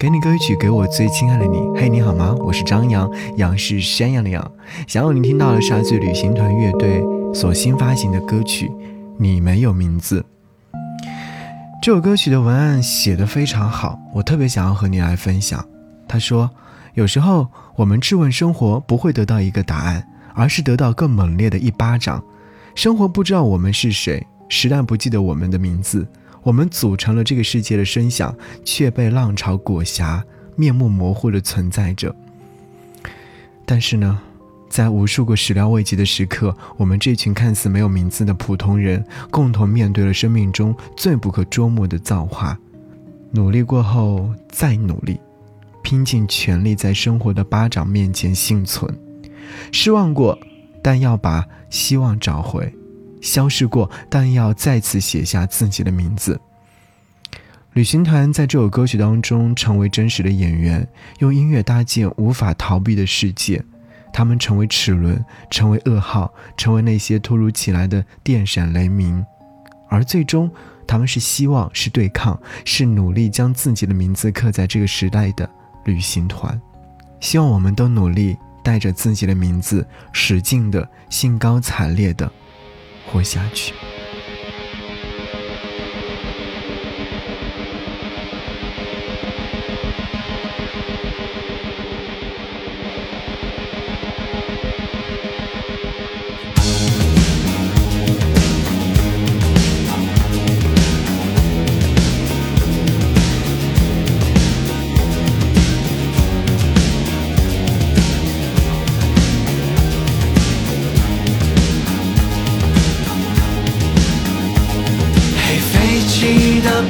给你歌曲，给我最亲爱的你。嘿，你好吗？我是张扬，杨是山羊的羊。想要你听到的是来自旅行团乐队所新发行的歌曲《你没有名字》。这首歌曲的文案写得非常好，我特别想要和你来分享。他说，有时候我们质问生活，不会得到一个答案，而是得到更猛烈的一巴掌。生活不知道我们是谁，时代不记得我们的名字，我们组成了这个世界的声响，却被浪潮裹挟，面目模糊地存在着。但是呢，在无数个始料未及的时刻，我们这群看似没有名字的普通人，共同面对了生命中最不可捉摸的造化。努力过后再努力，拼尽全力在生活的巴掌面前幸存。失望过，但要把希望找回。消失过，但要再次写下自己的名字。旅行团在这首歌曲当中成为真实的演员，用音乐搭建无法逃避的世界。他们成为齿轮，成为噩耗，成为那些突如其来的电闪雷鸣，而最终他们是希望，是对抗，是努力将自己的名字刻在这个时代的旅行团。希望我们都努力带着自己的名字，使劲的，兴高采烈的活下去。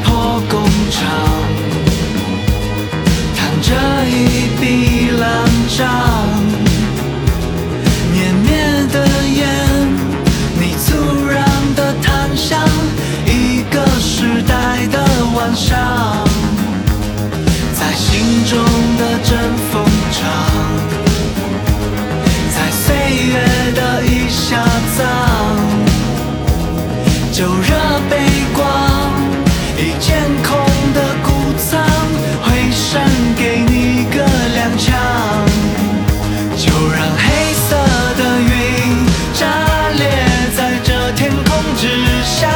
破工厂淌着一笔浪涨，绵绵的烟，你猝然的弹响一个时代的晚上，在心中的阵风场，在岁月的一下葬，就热悲光天空的鼓噪，回声给你个踉跄，就让黑色的云炸裂在这天空之下，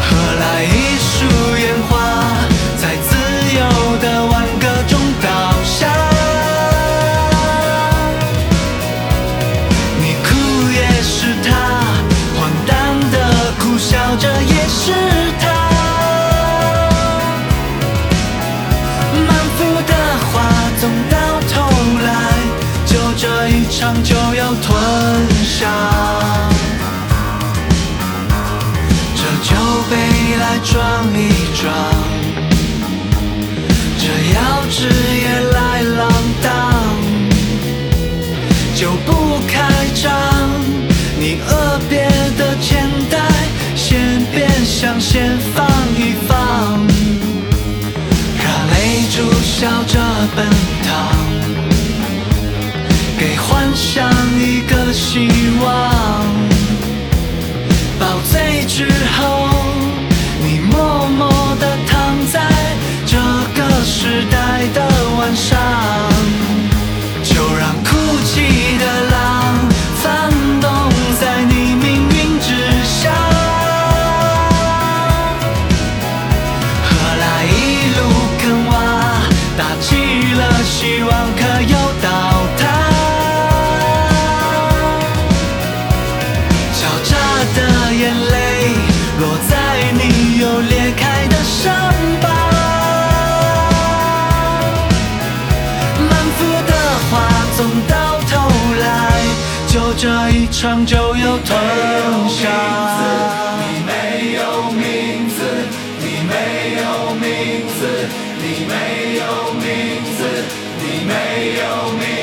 何来一束烟花在自由的挽歌中倒下，你哭也是他，荒诞的笑着也是他，满腹的话总到头来，就这一场就要吞下，这酒杯来装一装，这腰肢也来浪荡，就不开张，你额别的钱袋先放一放，让泪珠笑着奔淌，给幻想一个希望，爆醉之后你默默地躺在这个时代的晚上，就让哭泣的浪翻动在你命运之下，希望可有倒塌，狡诈的眼泪落在你又裂开的伤疤，满腹的话总到头来，就这一场就要吞下，你没有名字，你没有名字，你没有名字，你没有名字，你没有名字。